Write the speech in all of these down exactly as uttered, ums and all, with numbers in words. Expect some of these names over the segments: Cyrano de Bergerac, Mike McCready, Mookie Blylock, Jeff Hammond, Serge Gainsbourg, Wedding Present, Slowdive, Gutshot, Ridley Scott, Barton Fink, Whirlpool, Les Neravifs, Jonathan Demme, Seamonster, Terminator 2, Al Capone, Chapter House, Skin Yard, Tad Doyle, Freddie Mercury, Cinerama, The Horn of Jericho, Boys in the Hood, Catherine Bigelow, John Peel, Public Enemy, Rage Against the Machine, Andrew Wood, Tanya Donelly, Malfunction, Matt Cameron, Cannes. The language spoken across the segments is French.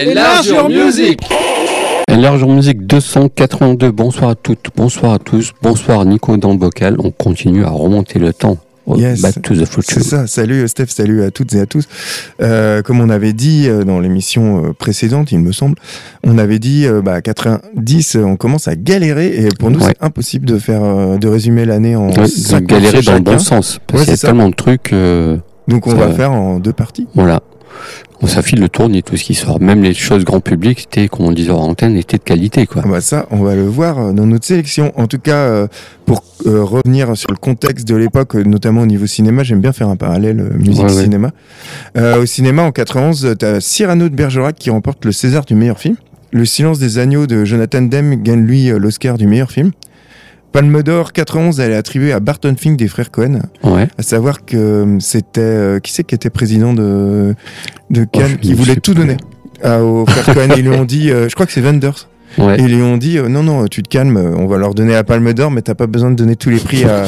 et L'Argent Musique. L'Argent Musique deux cent quatre-vingt-deux. Bonsoir à toutes, bonsoir à tous, bonsoir Nico dans le bocal. On continue à remonter le temps. Yes. Back to the future. C'est ça. Salut Steph, salut à toutes et à tous. Euh, comme on avait dit dans l'émission précédente, il me semble, on avait dit bah quatre-vingt-dix, on commence à galérer et pour nous ouais. c'est impossible de faire, de résumer l'année en ouais, cinq galérer dans le bon sens parce ouais, qu'il y a ça. Tellement de trucs. Euh, Donc on ça... va faire en deux parties. Voilà. On s'affile le tournis, tout ce qui sort. Même les choses grand public, c'était, comme on disait en antenne, étaient de qualité, quoi. Bah ça, on va le voir dans notre sélection. En tout cas, pour revenir sur le contexte de l'époque, notamment au niveau cinéma, j'aime bien faire un parallèle musique-cinéma. Ouais, ouais. Euh, au cinéma, en quatre-vingt-onze, t'as Cyrano de Bergerac qui remporte le César du meilleur film. Le Silence des agneaux de Jonathan Demme gagne, lui, l'Oscar du meilleur film. Palme d'or quatre-vingt-onze, elle est attribuée à Barton Fink des frères Cohen. Ouais. À savoir que c'était euh, qui c'est qui était président de de Cannes, oh, qui voulait tout plus. donner à, aux frères Cohen. Ils lui ont dit, euh, je crois que c'est Wenders. Ouais. Ils lui ont dit euh, non non, tu te calmes, on va leur donner la Palme d'or, mais t'as pas besoin de donner tous les prix à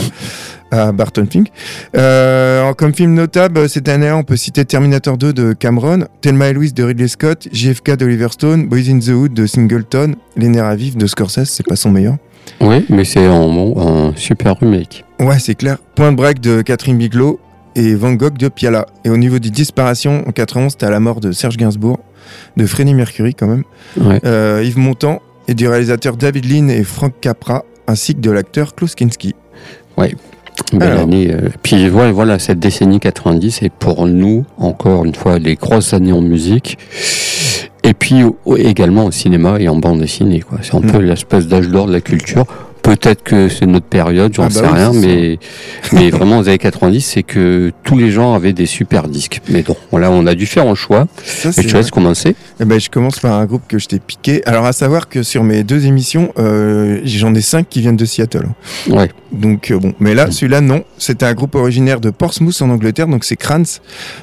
à Barton Fink. Euh, comme film notable cette année-là, on peut citer Terminator deux de Cameron, Thelma et Louise de Ridley Scott, J F K d'Oliver Stone, Boys in the Hood de Singleton, Les Neravifs de Scorsese. C'est pas son meilleur. Oui, mais c'est un, un super remake. Ouais, c'est clair. Point Break de Catherine Bigelow et Van Gogh de Piala. Et au niveau des disparitions, en quatre-vingt-onze, t'as la mort de Serge Gainsbourg, de Freddie Mercury quand même, ouais. euh, Yves Montand, et du réalisateur David Lean et Frank Capra, ainsi que de l'acteur Klaus Kinski. Ouais, belle année. Euh, puis voilà, voilà, cette décennie quatre-vingt-dix est pour nous, encore une fois, des grosses années en musique. Et puis également au cinéma et en bande dessinée, quoi. C'est un mmh. peu l'espèce d'âge d'or de la culture. Peut-être que c'est notre période, j'en ah bah sais oui, rien, mais mais vraiment aux années quatre-vingt-dix, c'est que tous les gens avaient des super disques. Mais donc là, on a dû faire un choix. Ça, et tu laisses commencer. Eh ben, je commence par un groupe que je t'ai piqué. Alors, à savoir que sur mes deux émissions, euh, j'en ai cinq qui viennent de Seattle. Ouais. Donc euh, bon, mais là, celui-là non. C'était un groupe originaire de Portsmouth en Angleterre, donc c'est Cranes.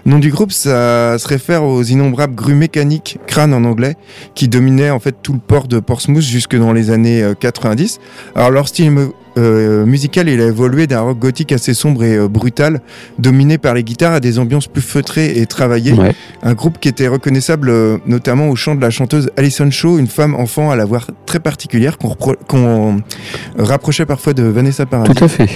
Nom du groupe, ça se réfère aux innombrables grues mécaniques Cranes en anglais qui dominaient en fait tout le port de Portsmouth jusque dans les années quatre-vingt-dix. Alors, leur style euh, musical, il a évolué d'un rock gothique assez sombre et euh, brutal, dominé par les guitares, à des ambiances plus feutrées et travaillées. Ouais. Un groupe qui était reconnaissable euh, notamment au chant de la chanteuse Alison Shaw, une femme enfant à la voix très particulière qu'on, repro- qu'on rapprochait parfois de Vanessa Paradis. Tout à fait.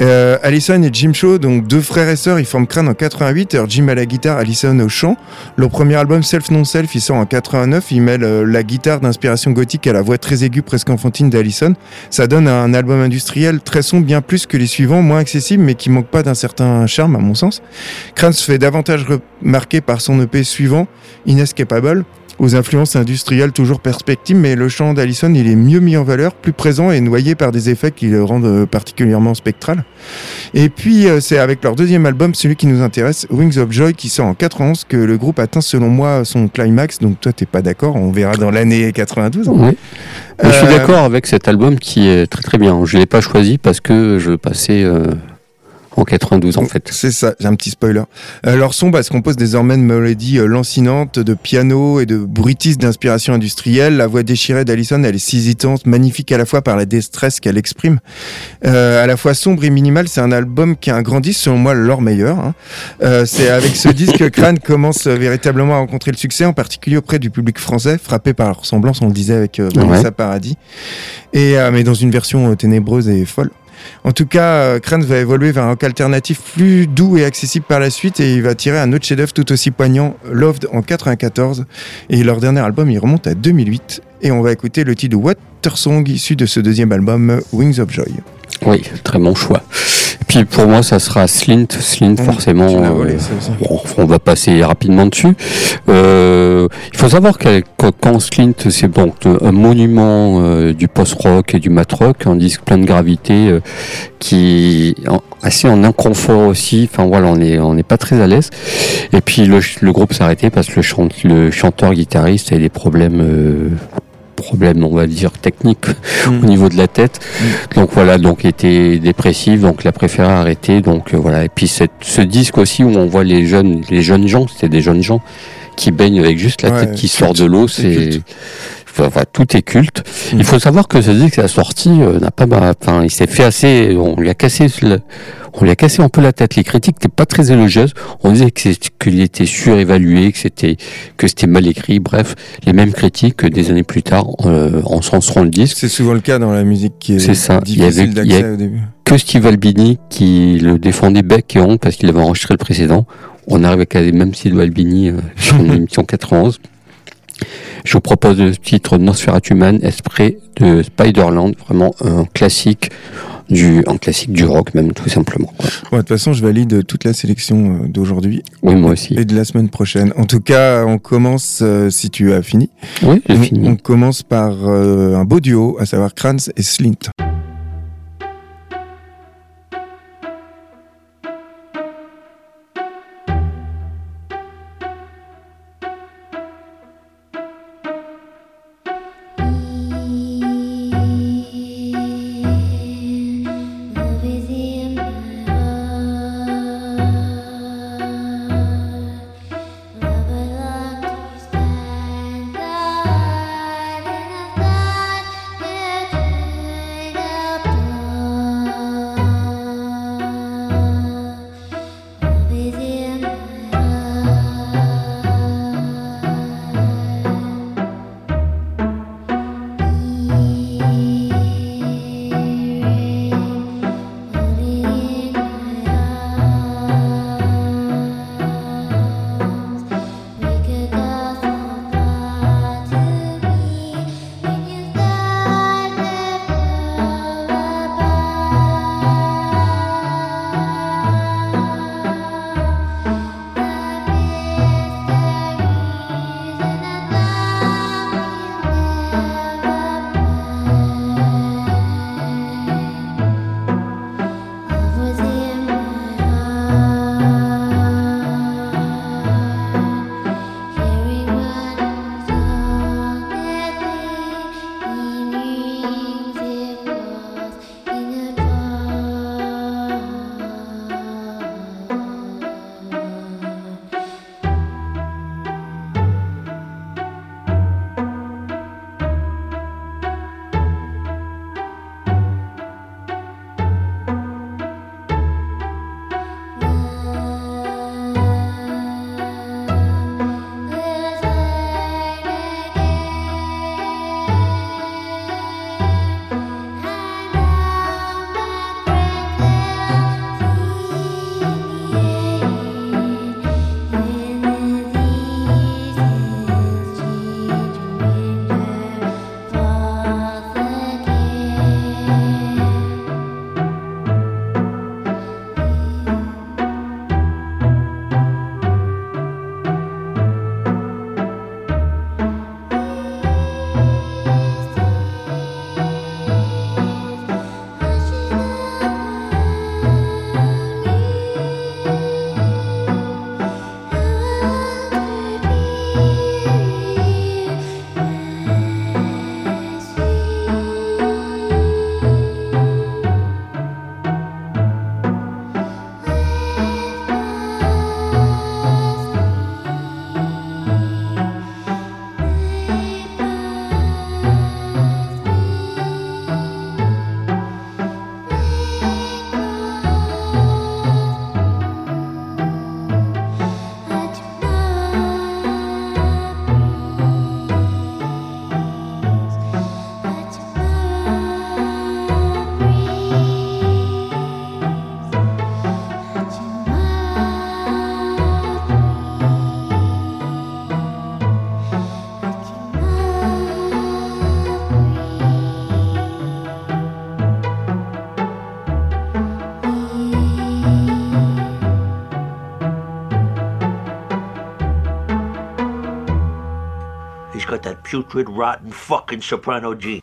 Euh, Alison et Jim Shaw, donc deux frères et sœurs, ils forment Crane en quatre-vingt-huit. Alors Jim à la guitare, Alison au chant. Leur premier album Self Non Self, il sort en quatre-vingt-neuf. Il mêle euh, la guitare d'inspiration gothique à la voix très aiguë, presque enfantine d'Alison. Ça donne un album industriel très sombre, bien plus que les suivants, moins accessibles, mais qui manque pas d'un certain charme à mon sens. Cranes se fait davantage remarquer par son E P suivant, Inescapable, aux influences industrielles toujours perspectives, mais le chant d'Alison, il est mieux mis en valeur, plus présent et noyé par des effets qui le rendent particulièrement spectral. Et puis, c'est avec leur deuxième album, celui qui nous intéresse, Wings of Joy, qui sort en quatre-vingt-onze, que le groupe atteint, selon moi, son climax. Donc toi, t'es pas d'accord, on verra dans l'année quatre-vingt-douze. Oui. Euh... Mais je suis d'accord avec cet album qui est très très bien. Je l'ai pas choisi parce que je passais... Euh... en quatre-vingt-douze, en fait. C'est ça, j'ai un petit spoiler. Euh, leur son bah, se compose désormais de mélodies euh, lancinantes, de piano et de bruitistes d'inspiration industrielle. La voix déchirée d'Alison, elle est saisissante, magnifique à la fois par la détresse qu'elle exprime. Euh, à la fois sombre et minimale, c'est un album qui est un grand disque, selon moi, leur meilleur. Hein. Euh, c'est avec ce disque que Crane commence euh, véritablement à rencontrer le succès, en particulier auprès du public français, frappé par la ressemblance, on le disait avec euh, Vanessa ouais. Paradis, et, euh, mais dans une version euh, ténébreuse et folle. En tout cas, Cranes va évoluer vers un rock alternatif plus doux et accessible par la suite, et il va tirer un autre chef-d'œuvre tout aussi poignant, Loved, en quatre-vingt-quatorze, et leur dernier album il remonte à deux mille huit, et on va écouter le titre Water Song issu de ce deuxième album Wings of Joy. Oui, très bon choix. Et puis pour moi ça sera Slint, Slint mmh, forcément volé, euh, bon, on va passer rapidement dessus. Euh, il faut savoir que quand Slint, c'est bon, un monument euh, du post-rock et du mat-rock, un disque plein de gravité euh, qui en, assez en inconfort aussi, enfin voilà, on est on n'est pas très à l'aise. Et puis le, le groupe s'arrêtait parce que le, chante, le chanteur guitariste avait des problèmes euh, problème, on va dire, technique mmh. au niveau de la tête. Mmh. Donc voilà, donc était dépressive, donc la préférée arrêter. Donc euh, voilà. Et puis cette, ce disque aussi où on voit les jeunes, les jeunes gens, c'était des jeunes gens qui baignent avec juste la ouais, tête qui sort de l'eau. C'est, enfin, tout est culte. Mmh. Il faut savoir que ce disque à la sortie euh, n'a pas, enfin, il s'est fait assez, on lui a cassé, on lui a cassé un peu la tête. Les critiques n'étaient pas très élogieuses. On disait que c'est, qu'il était surévalué, que c'était, que c'était mal écrit. Bref, les mêmes critiques que des années plus tard euh, en censurant le disque. C'est souvent le cas dans la musique qui est, c'est ça, difficile avait, d'accès au début. Que Steve Albini qui le défendait bec et ongle parce qu'il avait enregistré le précédent. On arrive à les mêmes styles d'Albini euh, sur l'émission quatre-vingt-onze. Je vous propose le titre Nosferatu Man, exprès de Spiderland, vraiment un classique du, un classique du rock même, tout simplement. Quoi. Ouais, de toute façon, je valide toute la sélection d'aujourd'hui. Oui, moi aussi. Et de la semaine prochaine. En tout cas, on commence, euh, si tu as fini. Oui, j'ai on, fini. On commence par euh, un beau duo, à savoir Cranes et Slint. That putrid, rotten, fucking soprano G.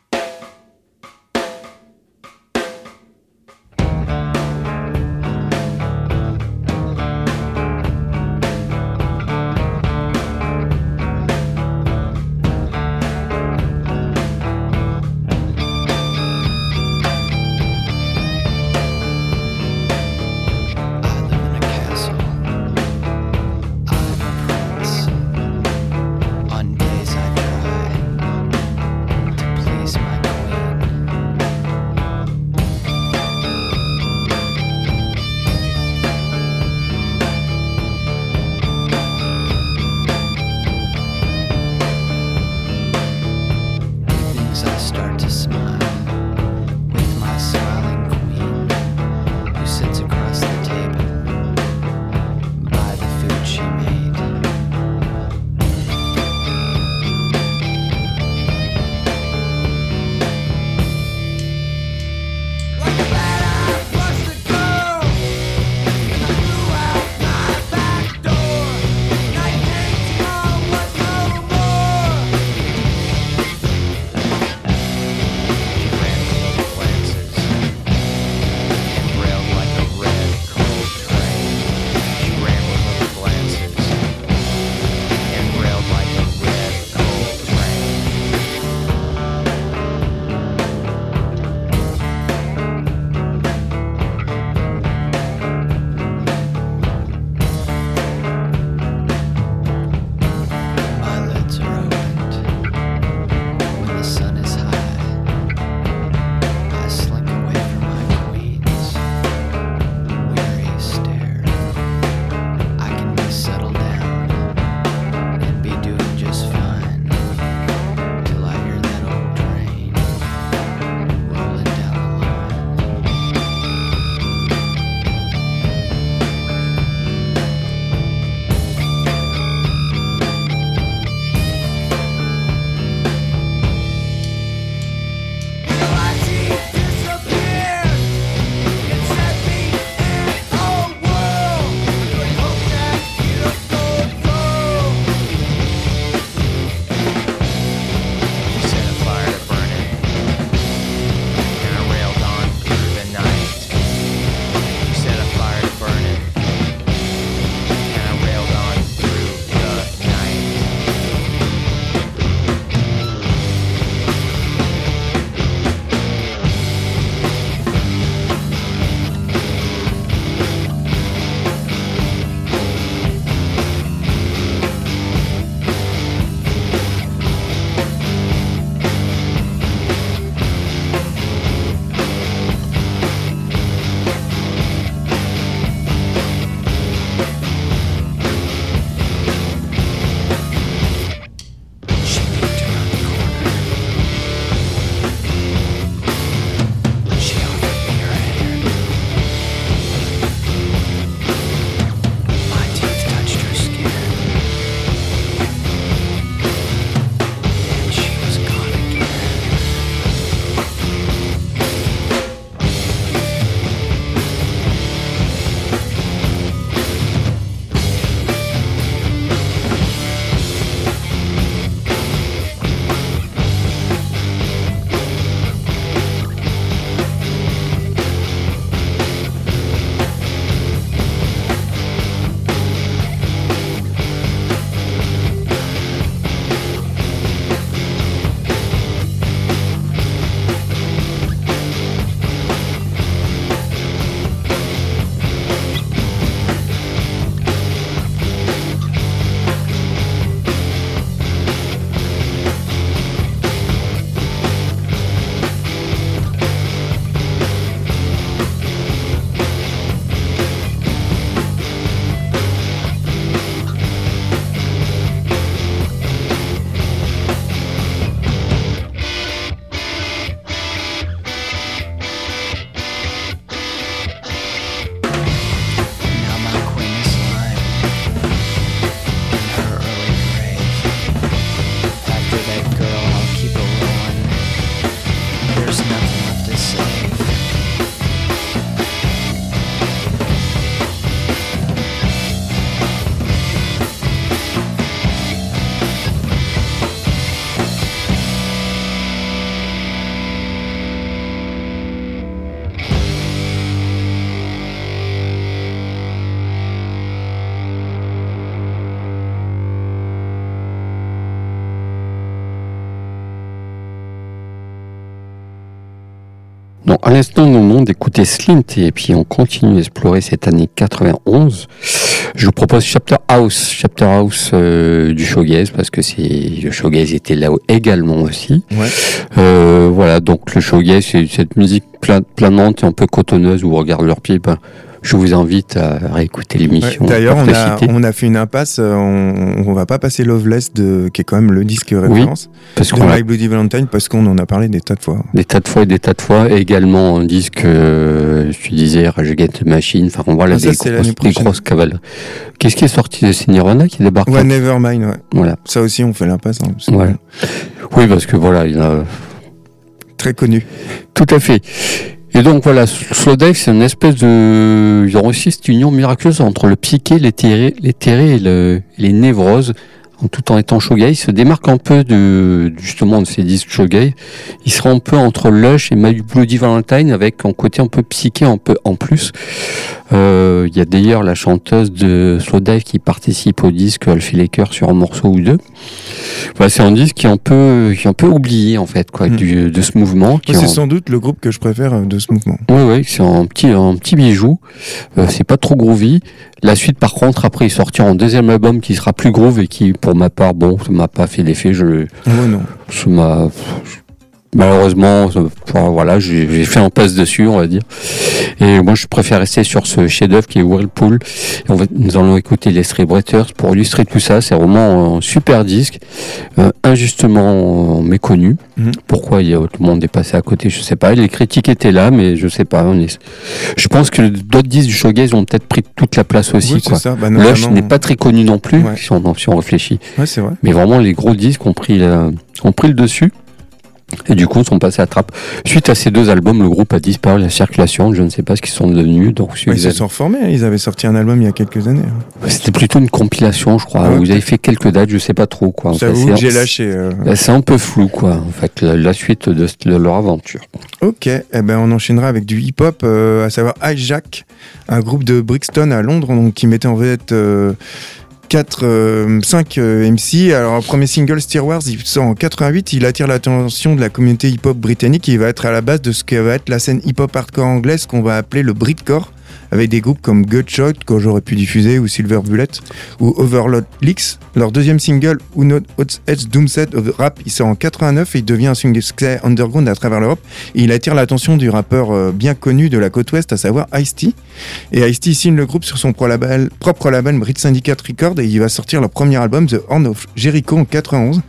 À l'instant, nous venons d'écouter Slint et puis on continue d'explorer cette année quatre-vingt-onze. Je vous propose Chapter House, Chapter House euh, du showgaze parce que c'est le showgaze était là également aussi. Ouais. Euh, voilà, donc le showgaze c'est cette musique planante et un peu cotonneuse où on regarde leurs pieds. Ben, je vous invite à réécouter l'émission. Ouais, d'ailleurs, on a, on a fait une impasse, on ne va pas passer Loveless, de, qui est quand même le disque référence, oui, de My Bloody Valentine, parce qu'on en a parlé des tas de fois. Des tas de fois et des tas de fois, et également un disque, euh, tu disais, Rage Against the Machine, enfin voilà, ah, des, ça, grosses, des grosses cavales. Qu'est-ce qui est sorti de Nirvana qui débarque? Ouais, Nevermind, ouais. Voilà. Ça aussi, on fait l'impasse. Hein, ouais. Oui, parce que voilà, il a... Très connu. Tout à fait. Et donc voilà, Slowdive, c'est une espèce de... Il y a aussi cette union miraculeuse entre le psyché, l'éthéré, l'éthéré et le, les névroses, en tout en étant shoegaze. Il se démarque un peu de, justement, de ces disques shoegaze. Il sera un peu entre Lush et My Bloody Valentine, avec un côté un peu psyché, un peu en plus. Euh, il y a d'ailleurs la chanteuse de Slowdive qui participe au disque, elle fait les chœurs sur un morceau ou deux. Voilà, c'est un disque qui est un peu, qui est un peu oublié, en fait, quoi, mmh. du, de ce mouvement. Qui c'est en... sans doute le groupe que je préfère de ce mouvement. Oui, oui, c'est un petit, un petit bijou. Euh, c'est pas trop groovy. La suite, par contre, après, il sortira un deuxième album qui sera plus groove et qui, pour ma part, bon, ça m'a pas fait l'effet, je... Oh non. Ça m'a... Malheureusement, voilà, j'ai, j'ai fait un passe dessus, on va dire. Et moi, je préfère rester sur ce chef-d'œuvre qui est Whirlpool. Et on va, nous allons écouter les Stray Breathers pour illustrer tout ça. C'est vraiment un super disque, euh, injustement méconnu. Mm-hmm. Pourquoi il y a, tout le monde est passé à côté, je sais pas. Les critiques étaient là, mais je sais pas. On est... Je pense que d'autres disques du shoegaze ont peut-être pris toute la place aussi. Oui, quoi. Ça, bah non, Lush non, n'est on... pas très connu non plus, ouais. si, on, si on réfléchit. Ouais, c'est vrai. Mais vraiment, les gros disques ont pris, la... ont pris le dessus. Et du coup, ils sont passés à trappe. Suite à ces deux albums, le groupe a disparu de la circulation. Je ne sais pas ce qu'ils sont devenus. Donc, si ouais, ils se sont reformés. Ils avaient sorti un album il y a quelques années. C'était plutôt une compilation, je crois. Ah ouais, vous avez fait quelques dates, je sais pas trop, quoi. J'avoue que j'ai lâché. Euh... Là, c'est un peu flou, quoi. En fait, la, la suite de, de leur aventure. Ok. Eh ben, on enchaînera avec du hip-hop, euh, à savoir Hijack, un groupe de Brixton à Londres, donc, qui mettait en vedette. Euh... quatre, cinq M C. Alors, le premier single, Star Wars, il sort en quatre-vingt-huit. Il attire l'attention de la communauté hip-hop britannique et il va être à la base de ce que va être la scène hip-hop hardcore anglaise, qu'on va appeler le Britcore, avec des groupes comme Gutshot, que j'aurais pu diffuser, ou Silver Bullet, ou Overlord Leaks. Leur deuxième single, Uno Hot Edge Doomset of Rap, il sort en quatre-vingt-neuf et il devient un succès underground à travers l'Europe. Et il attire l'attention du rappeur bien connu de la côte ouest, à savoir Ice T. Et Ice T signe le groupe sur son pro label, propre label Brit Syndicate Records, et il va sortir leur premier album, The Horn of Jericho, en quatre-vingt-onze.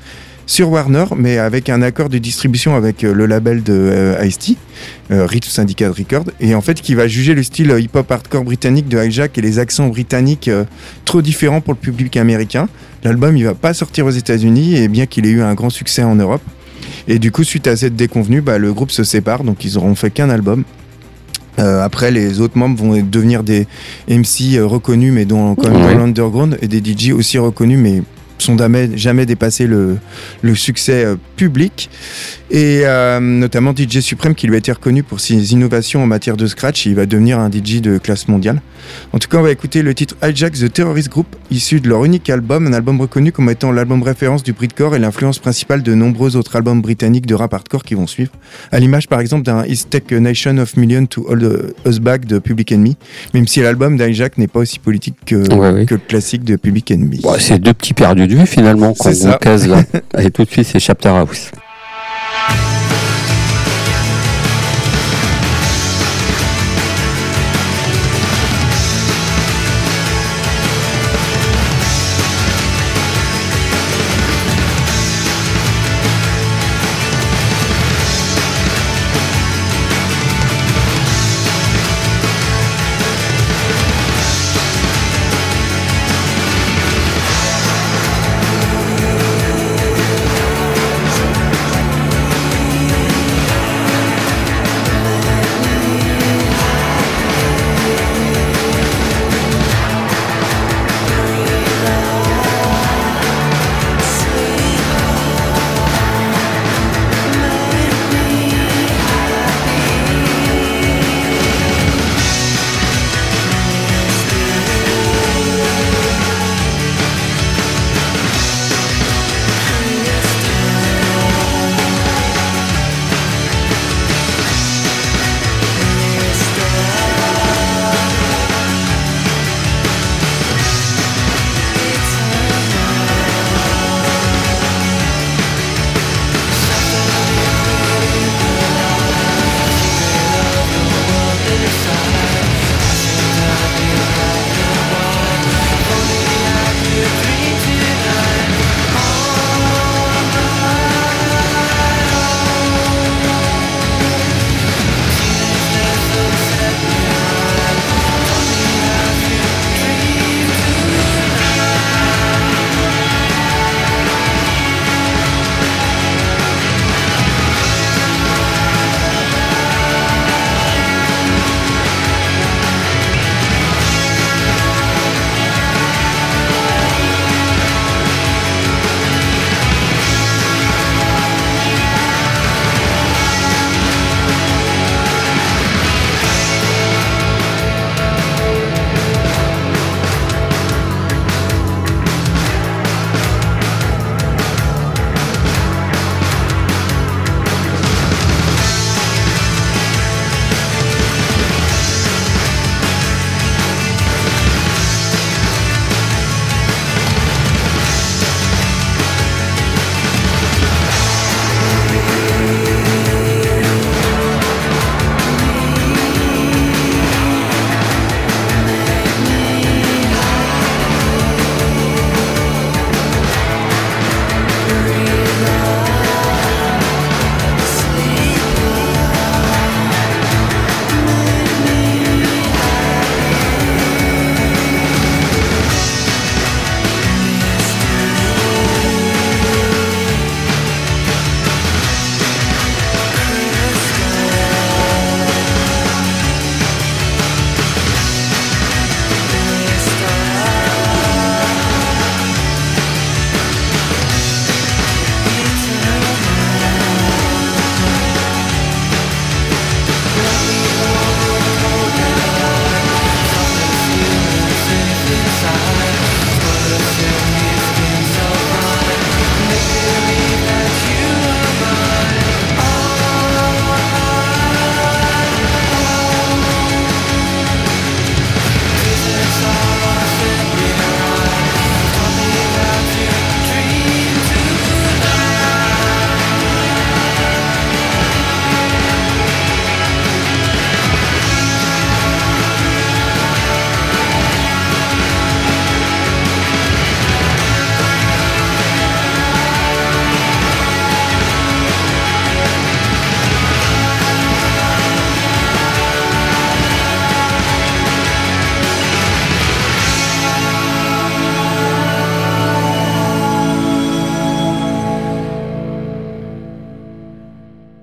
Sur Warner, mais avec un accord de distribution avec euh, le label de euh, Ice T, euh, Rhythm Syndicate Records, et en fait qui va juger le style euh, hip-hop hardcore britannique de Hijack et les accents britanniques euh, trop différents pour le public américain. L'album, il va pas sortir aux États-Unis, et bien qu'il ait eu un grand succès en Europe. Et du coup, suite à cette déconvenue, bah, le groupe se sépare, donc ils auront fait qu'un album. Euh, après, les autres membres vont devenir des M C euh, reconnus, mais dont quand même ouais. dans l'underground, et des D J aussi reconnus, mais sont jamais, jamais dépassé le, le succès euh, public, et euh, notamment D J Supreme, qui lui a été reconnu pour ses innovations en matière de scratch. Il va devenir un D J de classe mondiale. En tout cas, on va écouter le titre Hijack The Terrorist Group, issu de leur unique album, un album reconnu comme étant l'album référence du Britcore et l'influence principale de nombreux autres albums britanniques de rap hardcore qui vont suivre, à l'image par exemple d'un Is Take a Nation of Million to Hold Us Back de Public Enemy, même si l'album d'Hijack n'est pas aussi politique que, ouais, oui. que le classique de Public Enemy. Bon, c'est deux petits perdus de vue finalement quand on case là. Allez, tout de suite, c'est Chapter House.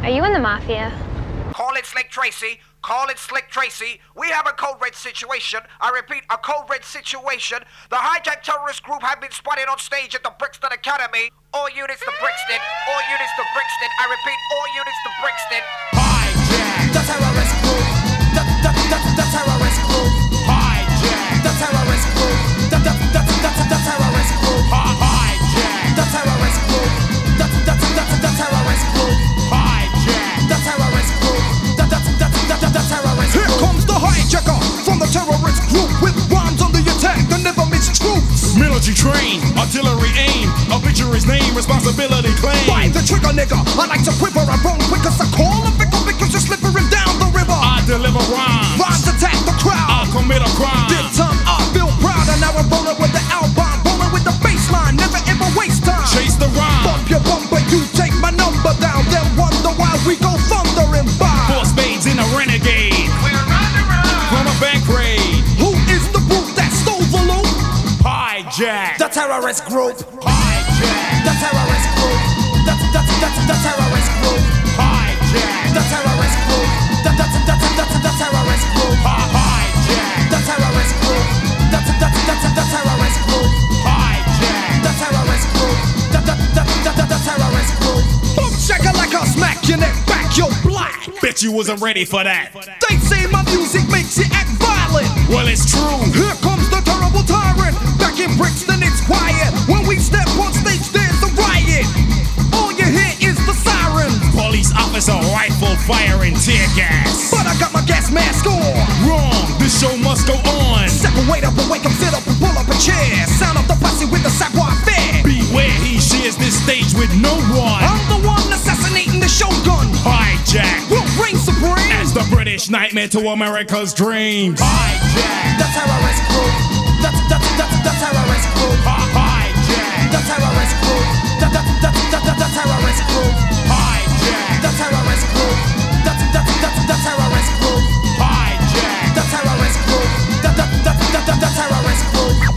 Are you in the mafia? Call it Slick Tracy. Call it Slick Tracy. We have a code red situation. I repeat, a code red situation. The Hijack terrorist group have been spotted on stage at the Brixton Academy. All units to Brixton. All units to Brixton. I repeat, all units to Brixton. Hijack. The terrorist group. The, the, the, the terrorist group. Hijack. The terrorist group. The, the, the, the, the terrorist group. Hijack. The terrorist group. The, the, the, the terrorist group. Hijack. The terrorist group. The, the, the, the, the terrorist group. Here comes the hijacker from the terrorist group with bombs on the attack. They never miss troops. Military train, artillery aim. Obituary's name, responsibility claim. Find the trigger, nigga. I like to quiver. I roll quick as I call a pickle because you're slipping down the river. I deliver rhymes. Rhymes attack the crowd. I commit a crime. This time I feel proud and now I'm rolling with the outbound. Rolling with the baseline. Never ever waste time. Chase the rhyme. Bump your bumper. You take my number down. Then wonder why we go thundering by. Four spades in a renegade. We're on the road. From a bank raid. Who is the group that stole the loot? Hijack. The terrorist group. Hijack. The terrorist group. The, the, the, the terrorist group. Hijack. The terrorist group. The, the, the, the, the terrorist group. Hijack. The terrorist group. The, the, the, the, the terrorist group. Hijack. The terrorist group. The, the, the, the, the terrorist group. Boom shaker like I'll smack your neck back, yo black. Bet you wasn't ready for that. They say my music makes you act violent. Well, it's true. Here comes the terrible tyrant. Back in Brixton, it's quiet. When we step on stage, there's a riot. All you hear is the siren. Police officer, rifle firing, tear gas. But I got my gas mask on. Wrong, this show must go on. Separate up and wake up, sit up and pull up a chair. Sound up the posse with the savoir faire. Beware, he shares this stage with no one. I'm the one assassinating the shogun. Hijack. We'll reign supreme. As the British nightmare to America's dreams. Hijack. The terrorist group. The, the, the, the terrorist group. Hijack. The terrorist group. The, the, the, the, the, the terrorist group. Hijack. The terrorist group. The, the, the, the terrorist group. Hijack. The terrorist group. The, the, the, the, the, the terrorist group.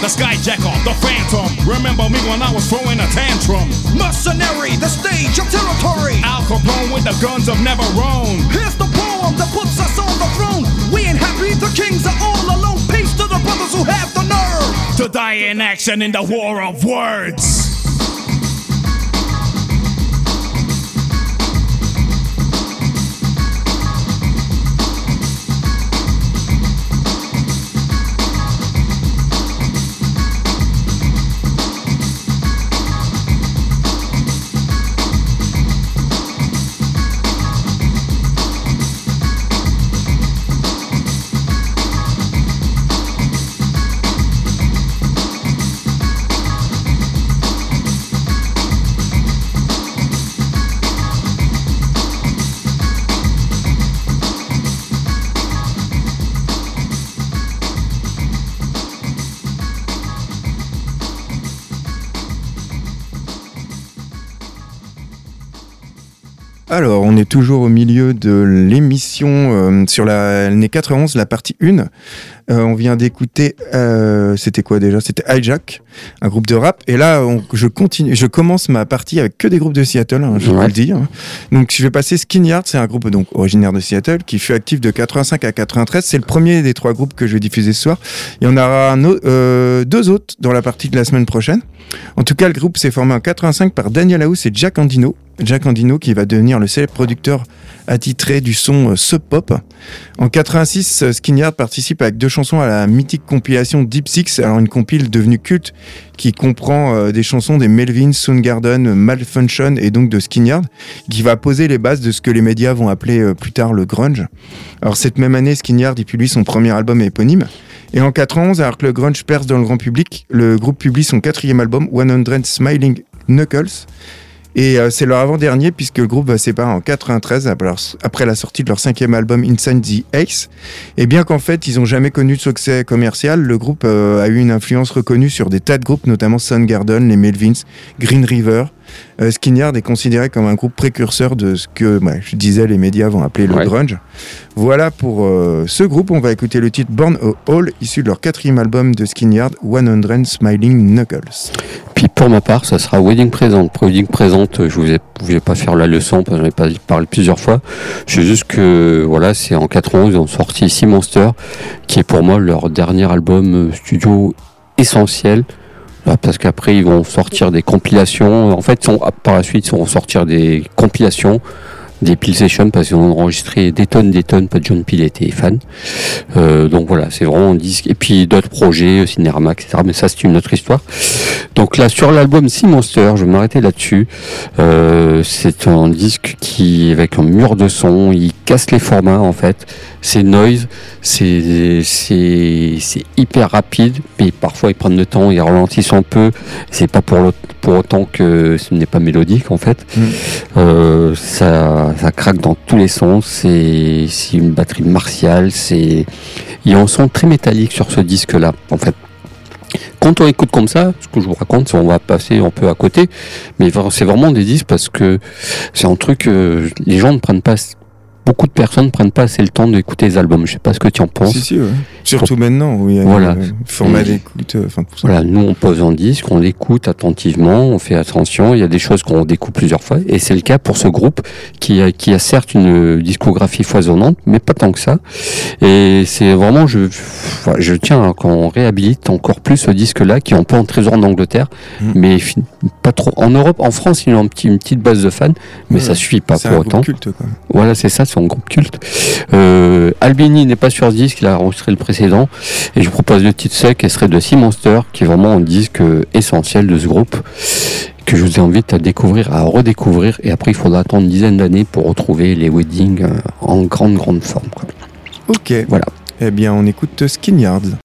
The skyjacker, the phantom. Remember me when I was throwing a tantrum. Mercenary, the stage of territory. Al Capone with the guns of never own. Here's the poem that puts us on the throne. We ain't happy, the kings are all alone. Peace to the brothers who have the nerve to die in action in the war of words. Alors, on est toujours au milieu de l'émission euh, sur l'année quatre-vingt-onze, la partie un. Euh, on vient d'écouter, euh, c'était quoi déjà ? C'était Hijack, un groupe de rap. Et là, on, je continue, je commence ma partie avec que des groupes de Seattle, hein, je ouais. vous le dis. Hein. Donc, je vais passer Skin Yard, c'est un groupe donc originaire de Seattle qui fut actif de quatre-vingt-cinq à quatre-vingt-treize. C'est le premier des trois groupes que je vais diffuser ce soir. Il y en aura un autre, euh, deux autres dans la partie de la semaine prochaine. En tout cas, le groupe s'est formé en quatre-vingt-cinq par Daniel House et Jack Endino. Jack Endino qui va devenir le célèbre producteur attitré du son euh, Sub Pop. En quatre-vingt-six, euh, Skin Yard participe avec deux chansons à la mythique compilation Deep Six, alors une compile devenue culte qui comprend euh, des chansons des Melvins, Soundgarden, euh, Malfunction et donc de Skin Yard, qui va poser les bases de ce que les médias vont appeler euh, plus tard le grunge. Alors cette même année, Skin Yard y publie son premier album éponyme. Et en quatre-vingt-onze, alors que le grunge perce dans le grand public, le groupe publie son quatrième album One Hundred Smiling Knuckles. Et euh, c'est leur avant-dernier puisque le groupe va se séparer en quatre-vingt-treize après, leur, après la sortie de leur cinquième album Inside the Ace. Et bien qu'en fait ils n'ont jamais connu de succès commercial, le groupe euh, a eu une influence reconnue sur des tas de groupes, notamment Soundgarden, les Melvins, Green River. Euh, Skin Yard est considéré comme un groupe précurseur de ce que bah, je disais les médias vont appeler le ouais. grunge. Voilà pour euh, ce groupe, on va écouter le titre Born a Hole, issu de leur quatrième album de Skin Yard, one hundred Smiling Knuckles. Puis pour ma part, ça sera Wedding Present. Pour Wedding Present, je ne vous ai, vous ai pas faire la leçon parce que j'en ai parlé plusieurs fois. C'est juste que voilà, c'est en quatre-vingt-onze, ils ont sorti Seamonster, qui est pour moi leur dernier album studio essentiel. Parce qu'après, ils vont sortir des compilations. En fait, sont, par la suite, ils vont sortir des compilations, des pile sessions, parce qu'ils ont enregistré des tonnes, des tonnes. Pas de John Peel était fan. Euh, donc voilà, c'est vraiment un disque. Et puis d'autres projets, Cinerama, et cetera. Mais ça, c'est une autre histoire. Donc là, sur l'album Seamonster, je vais m'arrêter là-dessus. Euh, c'est un disque qui, avec un mur de son, il casse les formats, en fait. C'est noise, c'est, c'est, c'est hyper rapide, mais parfois ils prennent le temps, ils ralentissent un peu. C'est pas pour, pour autant que ce n'est pas mélodique, en fait. Mmh. Euh, ça, ça craque dans tous les sens, c'est, c'est une batterie martiale, c'est, il y a un son très métallique sur ce disque-là, en fait. Quand on écoute comme ça, ce que je vous raconte, on va passer un peu à côté, mais c'est vraiment des disques parce que c'est un truc que les gens ne prennent pas. Beaucoup de personnes ne prennent pas assez le temps d'écouter les albums. Je ne sais pas ce que tu en penses. Si, si, ouais. Surtout Pour... maintenant, où il y a voilà. le format d'écoute. Euh, voilà, nous, on pose un disque, on l'écoute attentivement, on fait attention. Il y a des choses qu'on découpe plusieurs fois. Et c'est le cas pour ce groupe qui a, qui a certes une discographie foisonnante, mais pas tant que ça. Et c'est vraiment, je, je tiens à qu'on réhabilite encore plus ce disque-là, qui est un peu en trésor d'Angleterre, mmh. mais pas trop. En Europe, en France, il y a un petit, une petite base de fans, mais ouais, ça ne suffit pas pour autant. C'est un groupe culte, quoi. Voilà, c'est ça. Son groupe culte. Euh, Albini n'est pas sur ce disque, il a enregistré le précédent et je propose le titre sec et serait de Seamonster qui est vraiment un disque essentiel de ce groupe que je vous invite à découvrir, à redécouvrir et après il faudra attendre une dizaine d'années pour retrouver les Weddings en grande grande forme. Quoi. Ok. Voilà. Eh bien on écoute Skin Yard. Hey.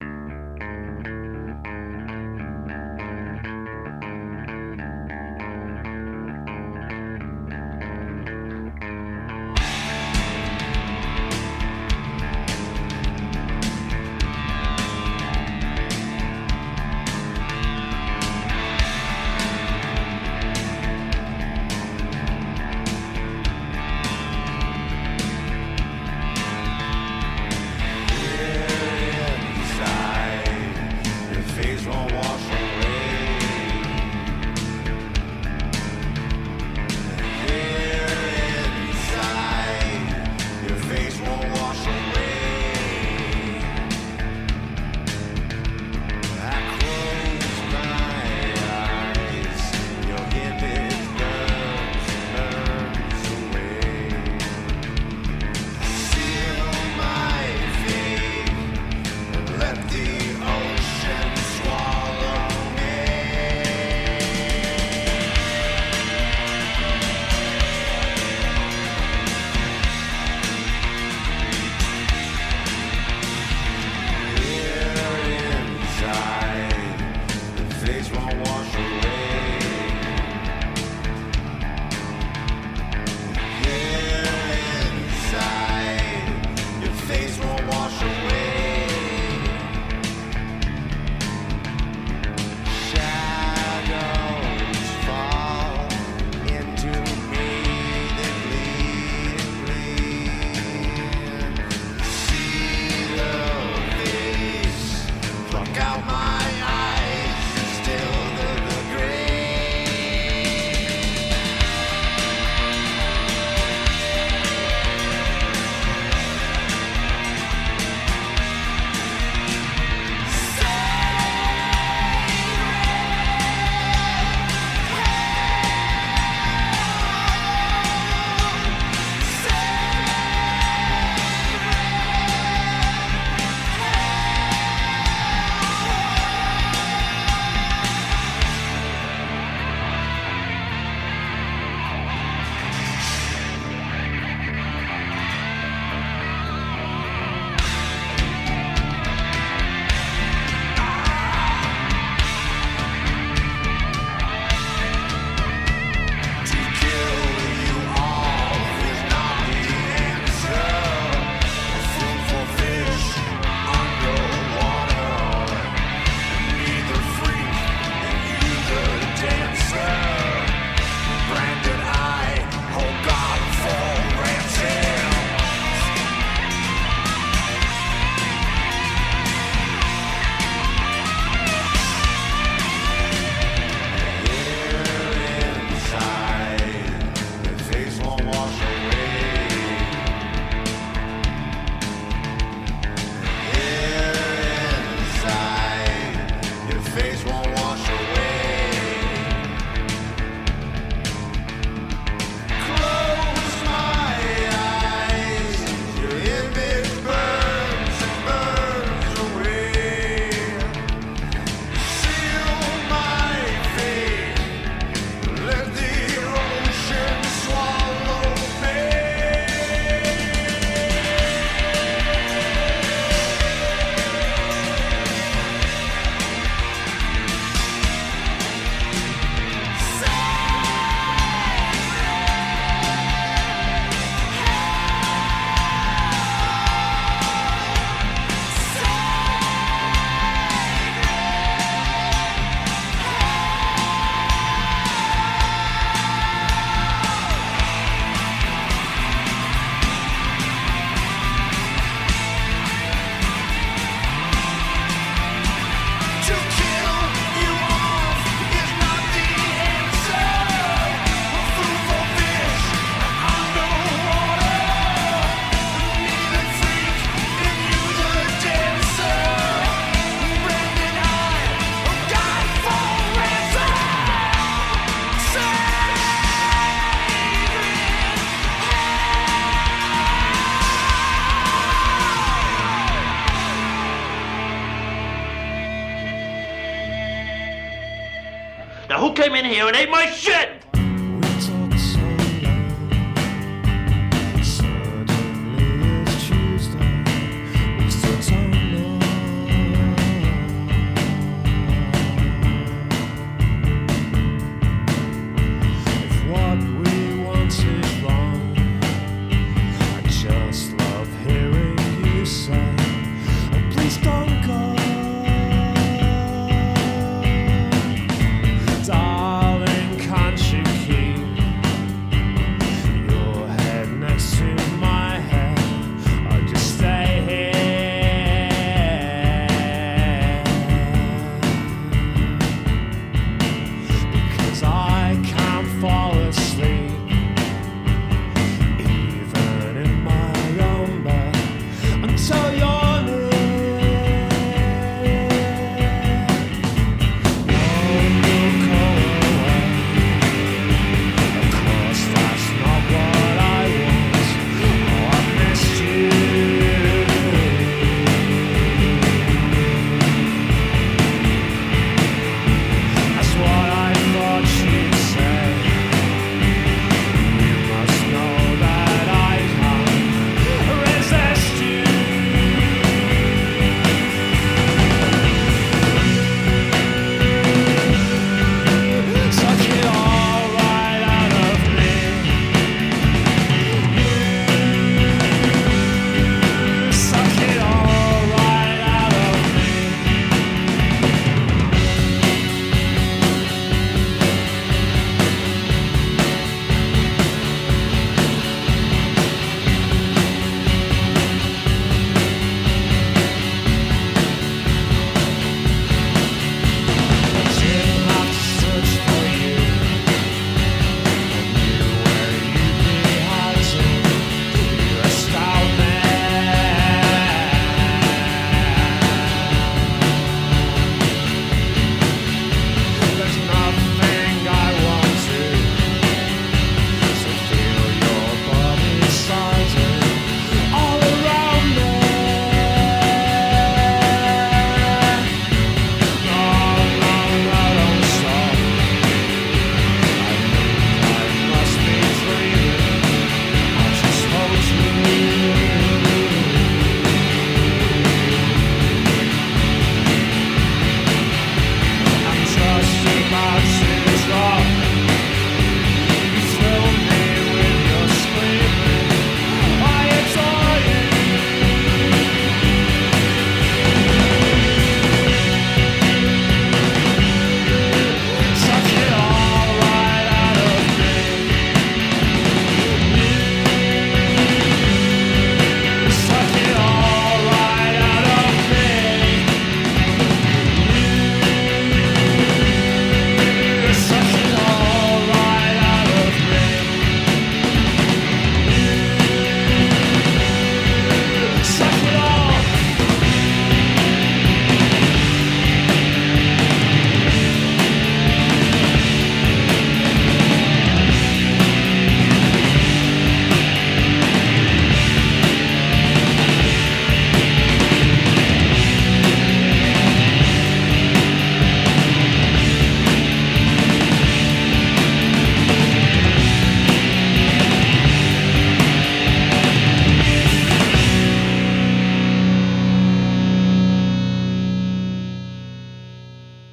Now who came in here and ate my shit?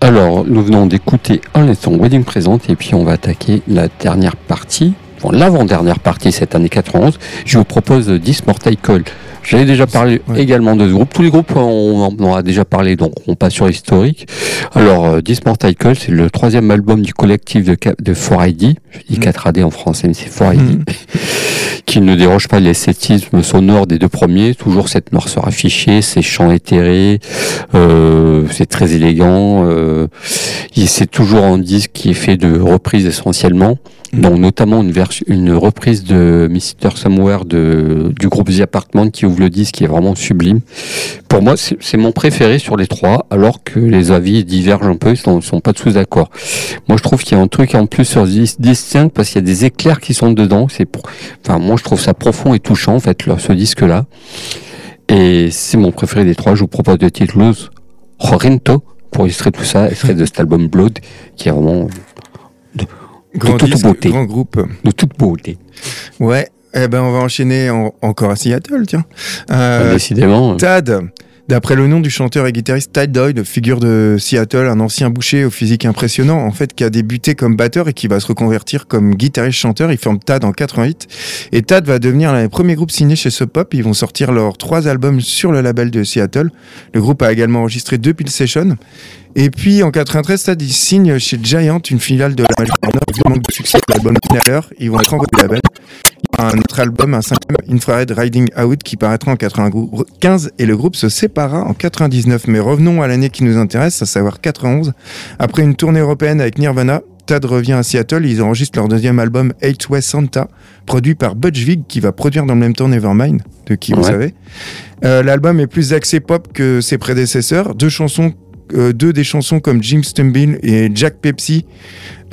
Alors, nous venons d'écouter un laissant Wedding Present et puis on va attaquer la dernière partie, bon, l'avant-dernière partie cette année quatre-vingt-onze. Je vous propose dix Mortal Coil. J'avais déjà parlé ouais. également de ce groupe. Tous les groupes, on en a déjà parlé, donc on passe sur l'historique. Alors, dix Mortal Coil, c'est le troisième album du collectif de, de four I D. Je dis quatre A D en français, mais c'est four I D. Mm. Qui ne déroge pas l'esthétisme sonore des deux premiers. Toujours cette noirceur affichée, ces chants éthérés, euh, c'est très élégant. Euh, et c'est toujours un disque qui est fait de reprises essentiellement. Donc notamment une, vers- une reprise de mister Somewhere de, du groupe The Apartment qui ouvre le disque, qui est vraiment sublime. Pour moi, c'est, c'est mon préféré sur les trois, alors que les avis divergent un peu, ils ne sont, sont pas tous d'accord. Moi, je trouve qu'il y a un truc en plus sur distinct, parce qu'il y a des éclairs qui sont dedans. C'est pro- enfin, moi, je trouve ça profond et touchant, en fait, là, ce disque-là. Et c'est mon préféré des trois. Je vous propose le titre Los Jorinto pour illustrer tout ça, extrait de cet album Blood, qui est vraiment... grand de disque, beauté. Grand groupe. De toute beauté. Ouais. Eh ben, on va enchaîner en, encore à Seattle, tiens. Euh, Décidément. Tad. D'après le nom du chanteur et guitariste Tad Doyle, figure de Seattle, un ancien boucher au physique impressionnant, en fait, qui a débuté comme batteur et qui va se reconvertir comme guitariste-chanteur. Ils forment Tad en quatre-vingt-huit. Et Tad va devenir l'un des premiers groupes signés chez Sub Pop. Ils vont sortir leurs trois albums sur le label de Seattle. Le groupe a également enregistré deux Peel Sessions. Et puis, en quatre-vingt-treize, Tad, ils signent chez Giant, une filiale de la Major Nord. Vu le manque de succès de l'album Knaller, ils vont être en du label. Un autre album, un cinquième, Infrared Riding Out, qui paraîtra en quatre-vingt-quinze et le groupe se sépara en quatre-vingt-dix-neuf. Mais revenons à l'année qui nous intéresse, à savoir quatre-vingt-onze. Après une tournée européenne avec Nirvana, Tad revient à Seattle. Ils enregistrent leur deuxième album, Eight Way Santa, produit par Butch Vig, qui va produire dans le même temps Nevermind, de qui ouais. vous savez. Euh, l'album est plus axé pop que ses prédécesseurs. Deux chansons Euh, deux des chansons comme Jim Stumble et Jack Pepsi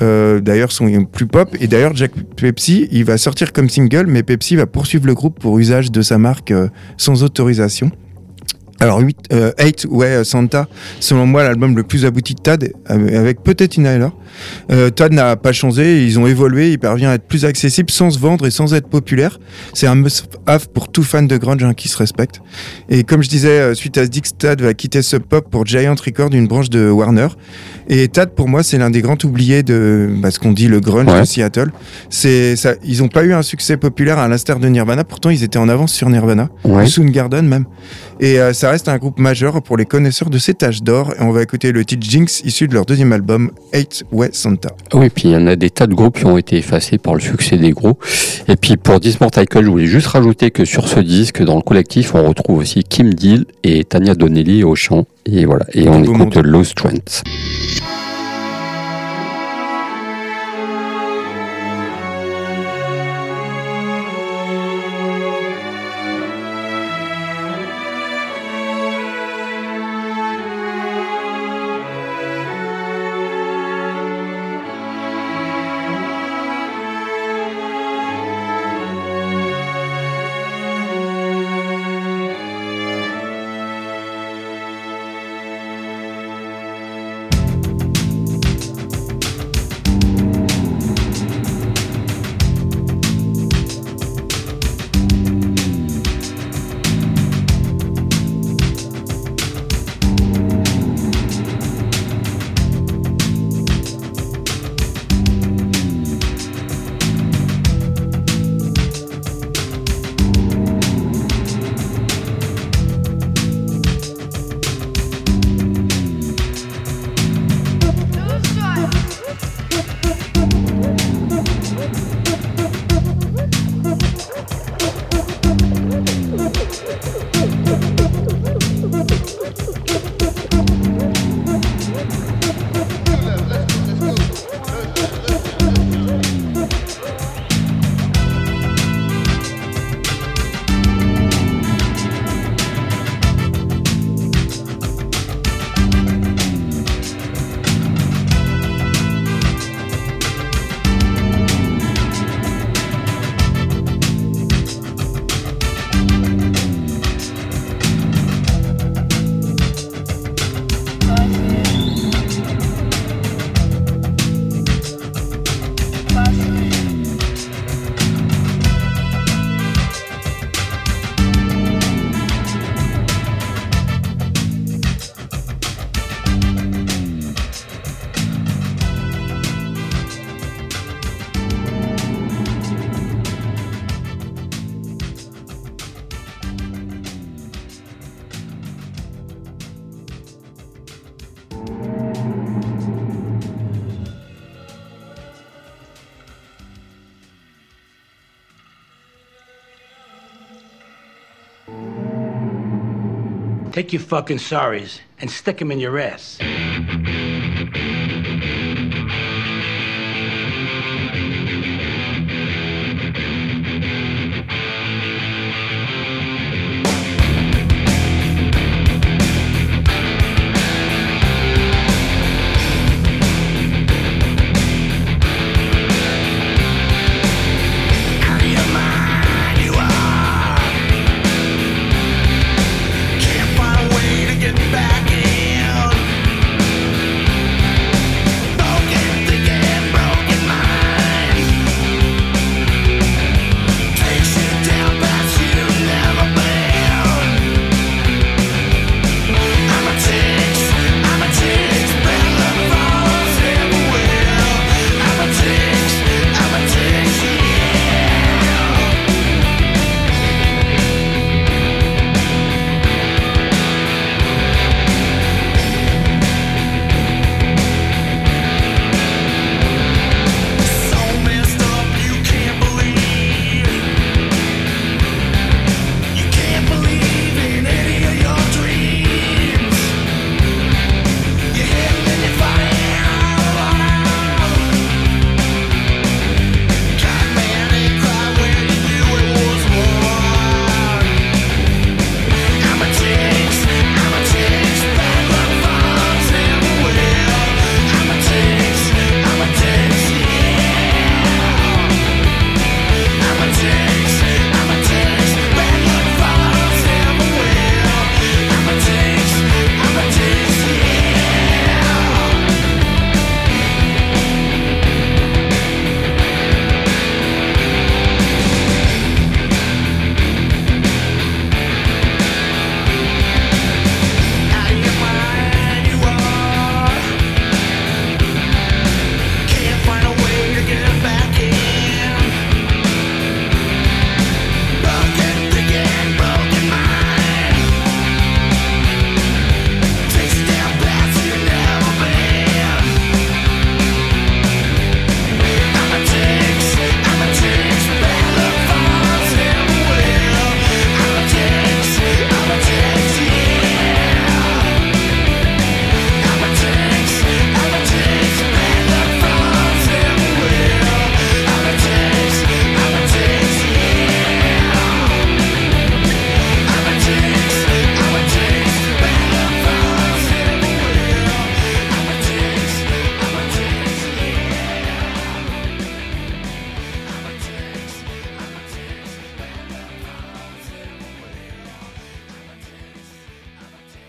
euh, d'ailleurs sont plus pop, et d'ailleurs Jack Pepsi il va sortir comme single, mais Pepsi va poursuivre le groupe pour usage de sa marque euh, sans autorisation. Alors huit, euh, huit ouais, Santa, selon moi l'album le plus abouti de Tad, avec peut-être Inhaler. Euh, Tad n'a pas changé, ils ont évolué, il parvient à être plus accessible sans se vendre et sans être populaire. C'est un must-have pour tout fan de grunge hein, qui se respecte. Et comme je disais, suite à ce disque, Tad va quitter Sub Pop pour Giant Records, une branche de Warner. Et Tad, pour moi, c'est l'un des grands oubliés de bah, ce qu'on dit le grunge ouais. de Seattle. C'est, ça, ils n'ont pas eu un succès populaire à l'instar de Nirvana, pourtant ils étaient en avance sur Nirvana, ouais. Soundgarden même. Et euh, ça reste un groupe majeur pour les connaisseurs de cet âge d'or, et on va écouter le titre Jinx issu de leur deuxième album Eight Way Santa. Oui, puis il y en a des tas de groupes qui ont été effacés par le succès des gros. Et puis pour Dismortical, je voulais juste rajouter que sur ce disque, dans le collectif, on retrouve aussi Kim Deal et Tanya Donelly au chant. Et voilà, et on écoute monde. Lost Trent. Take your fucking sorries and stick them in your ass.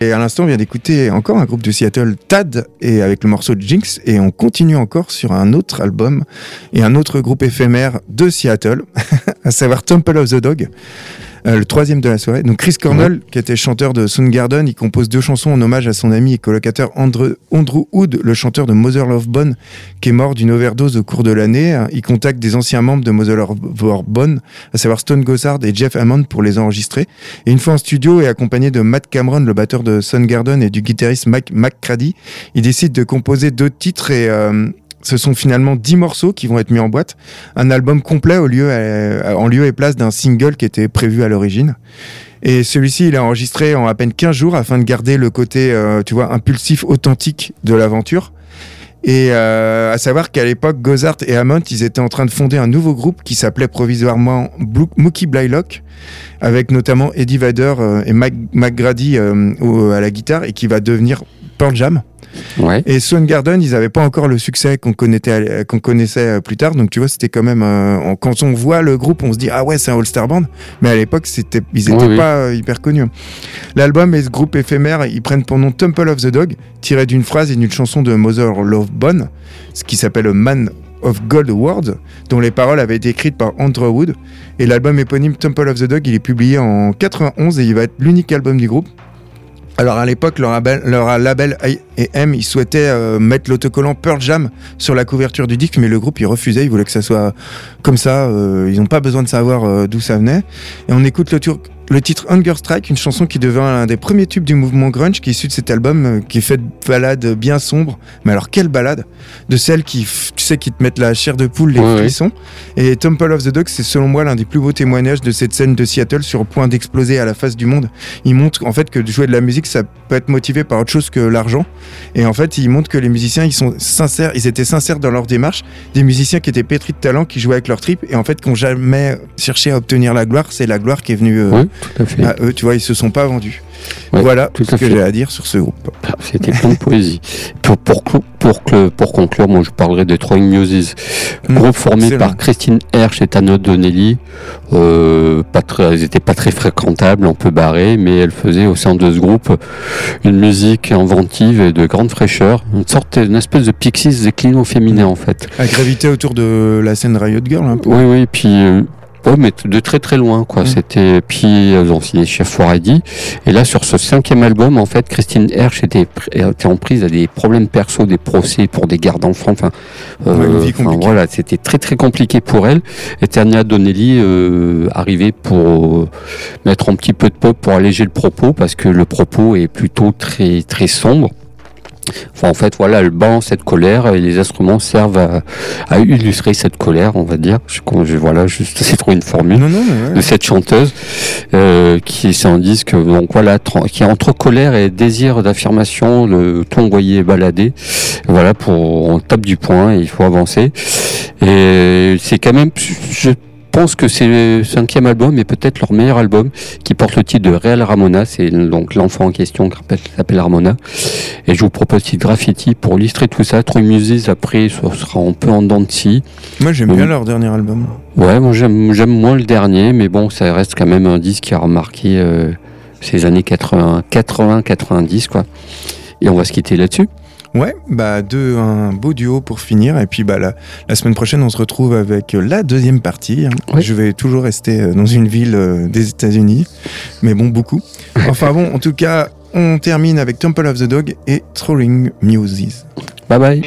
Et à l'instant, on vient d'écouter encore un groupe de Seattle, Tad, et avec le morceau Jinx, et on continue encore sur un autre album et un autre groupe éphémère de Seattle, à savoir Temple of the Dog, euh, le troisième de la soirée. Donc Chris Cornell, ouais. qui était chanteur de Soundgarden, il compose deux chansons en hommage à son ami et colocataire Andrew, Andrew Wood, le chanteur de Motherlove Bone, qui est mort d'une overdose au cours de l'année. Il contacte des anciens membres de Motherlove Bone, à savoir Stone Gossard et Jeff Hammond, pour les enregistrer. Et une fois en studio et accompagné de Matt Cameron, le batteur de Soundgarden, et du guitariste Mike McCready, il décide de composer deux titres et euh, ce sont finalement dix morceaux qui vont être mis en boîte, un album complet au lieu à, en lieu et place d'un single qui était prévu à l'origine. Et celui-ci, il est enregistré en à peine quinze jours afin de garder le côté euh, tu vois, impulsif, authentique de l'aventure. Et euh, à savoir qu'à l'époque, Gossard et Hammond, ils étaient en train de fonder un nouveau groupe qui s'appelait provisoirement Blue, Mookie Blylock, avec notamment Eddie Vedder et Mike McGrady euh, au, à la guitare, et qui va devenir Pearl Jam. Ouais. Et Soundgarden, ils n'avaient pas encore le succès qu'on connaissait, qu'on connaissait plus tard, donc tu vois, c'était quand même euh, quand on voit le groupe, on se dit ah ouais, c'est un all-star band, mais à l'époque, c'était, ils n'étaient ouais, pas oui. hyper connus. L'album et ce groupe éphémère, ils prennent pour nom Temple of the Dog, tiré d'une phrase et d'une chanson de Motherlove Bone, ce qui s'appelle Man of Gold World, dont les paroles avaient été écrites par Andrew Wood. Et l'album éponyme Temple of the Dog, il est publié en quatre-vingt-onze et il va être l'unique album du groupe. Alors à l'époque, leur label, leur label A et M, ils souhaitaient euh, mettre l'autocollant Pearl Jam sur la couverture du disque, mais le groupe, il refusait, il voulait que ça soit comme ça, euh, ils n'ont pas besoin de savoir euh, d'où ça venait. Et on écoute le tour... le titre Hunger Strike, une chanson qui devint un des premiers tubes du mouvement grunge, qui est issu de cet album, qui est fait de balades bien sombres. Mais alors quelle balade, de celles qui, tu sais, qui te mettent la chair de poule, les ouais, frissons. Ouais. Et Temple of the Dog, c'est selon moi l'un des plus beaux témoignages de cette scène de Seattle sur le point d'exploser à la face du monde. Il montre en fait que de jouer de la musique, ça peut être motivé par autre chose que l'argent. Et en fait, il montre que les musiciens, ils sont sincères, ils étaient sincères dans leur démarche. Des musiciens qui étaient pétris de talent, qui jouaient avec leur trip, et en fait, qui n'ont jamais cherché à obtenir la gloire. C'est la gloire qui est venue. Euh, ouais. Tout à fait. Ah, eux, tu vois, ils se sont pas vendus. Ouais, voilà tout ce que j'ai à dire sur ce groupe. Ah, c'était plein de poésie. Pour, pour, pour, pour, pour conclure, moi, je parlerai de Throwing Muses. Mmh, groupe formé par vrai. Christine Hersh et Tanya Donelly. Euh, pas très, ils étaient pas très fréquentables, un peu barrés, mais elles faisaient au sein de ce groupe une musique inventive et de grande fraîcheur. Une sorte, une espèce de Pixies des clignons féminins, en fait. À graviter autour de la scène Riot Girl, un peu. Oui, oui, puis... Euh, Oh, mais de très très loin, quoi. Mmh. C'était, puis elles ont signé chez Forady. Et là, sur ce cinquième album, en fait, Christine Hersh était, était en prise à des problèmes perso, des procès pour des gardes d'enfants. Enfin, euh, ouais, enfin voilà, c'était très très compliqué pour elle. Et Tanya Donelly euh, arrivait pour mettre un petit peu de pop pour alléger le propos, parce que le propos est plutôt très très sombre. Enfin, en fait, voilà, elle balance cette colère et les instruments servent à, à illustrer cette colère, on va dire. Je, je, voilà, juste, c'est trop une formule non, non, ouais. de cette chanteuse euh, qui, c'est un disque, donc voilà, qui est entre colère et désir d'affirmation, le ton voyé et baladé. Voilà, pour on tape du poing et il faut avancer. Et c'est quand même, je pense que c'est le cinquième album et peut-être leur meilleur album, qui porte le titre de Real Ramona. C'est donc l'enfant en question qui s'appelle Ramona. Et je vous propose titre Graffiti pour illustrer tout ça. Throwing Muses, après, ça sera un peu en dents de scie. Moi, j'aime donc, bien leur dernier album. Ouais, moi, j'aime, j'aime moins le dernier, mais bon, ça reste quand même un disque qui a remarqué euh, ces années quatre-vingts, quatre-vingt, quatre-vingt-dix, quoi. Et on va se quitter là-dessus. Ouais, bah deux, un beau duo pour finir, et puis bah la, la semaine prochaine on se retrouve avec la deuxième partie. Ouais. Je vais toujours rester dans une ville des États-Unis, mais bon, beaucoup. Enfin bon, en tout cas, on termine avec Temple of the Dog et Throwing Muses. Bye bye.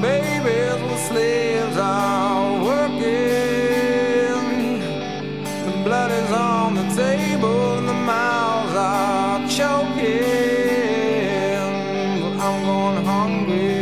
Babies with slaves are working. show him I'm going hungry.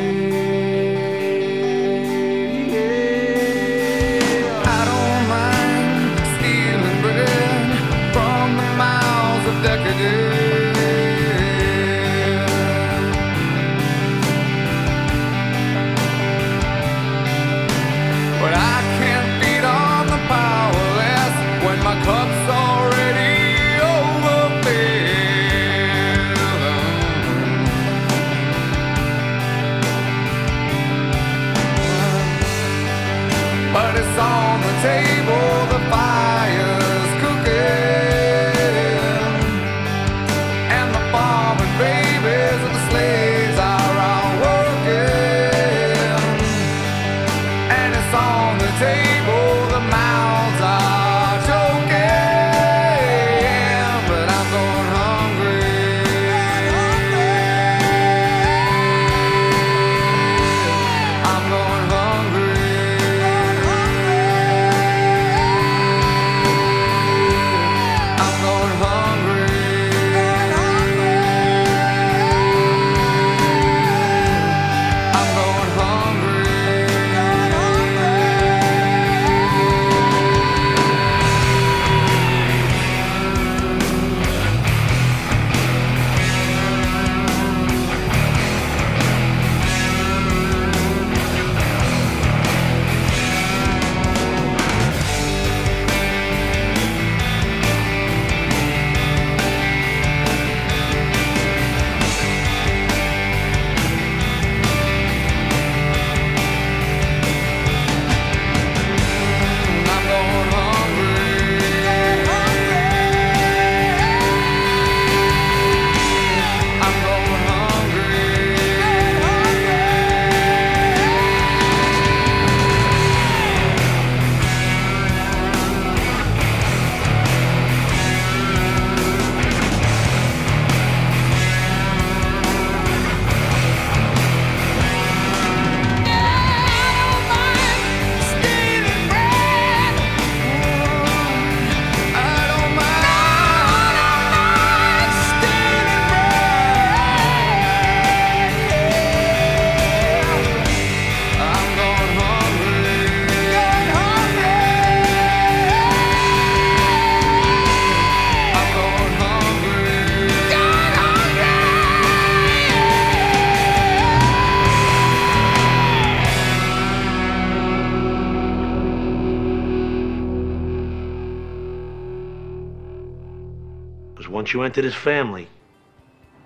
You enter this family,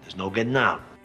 there's no getting out.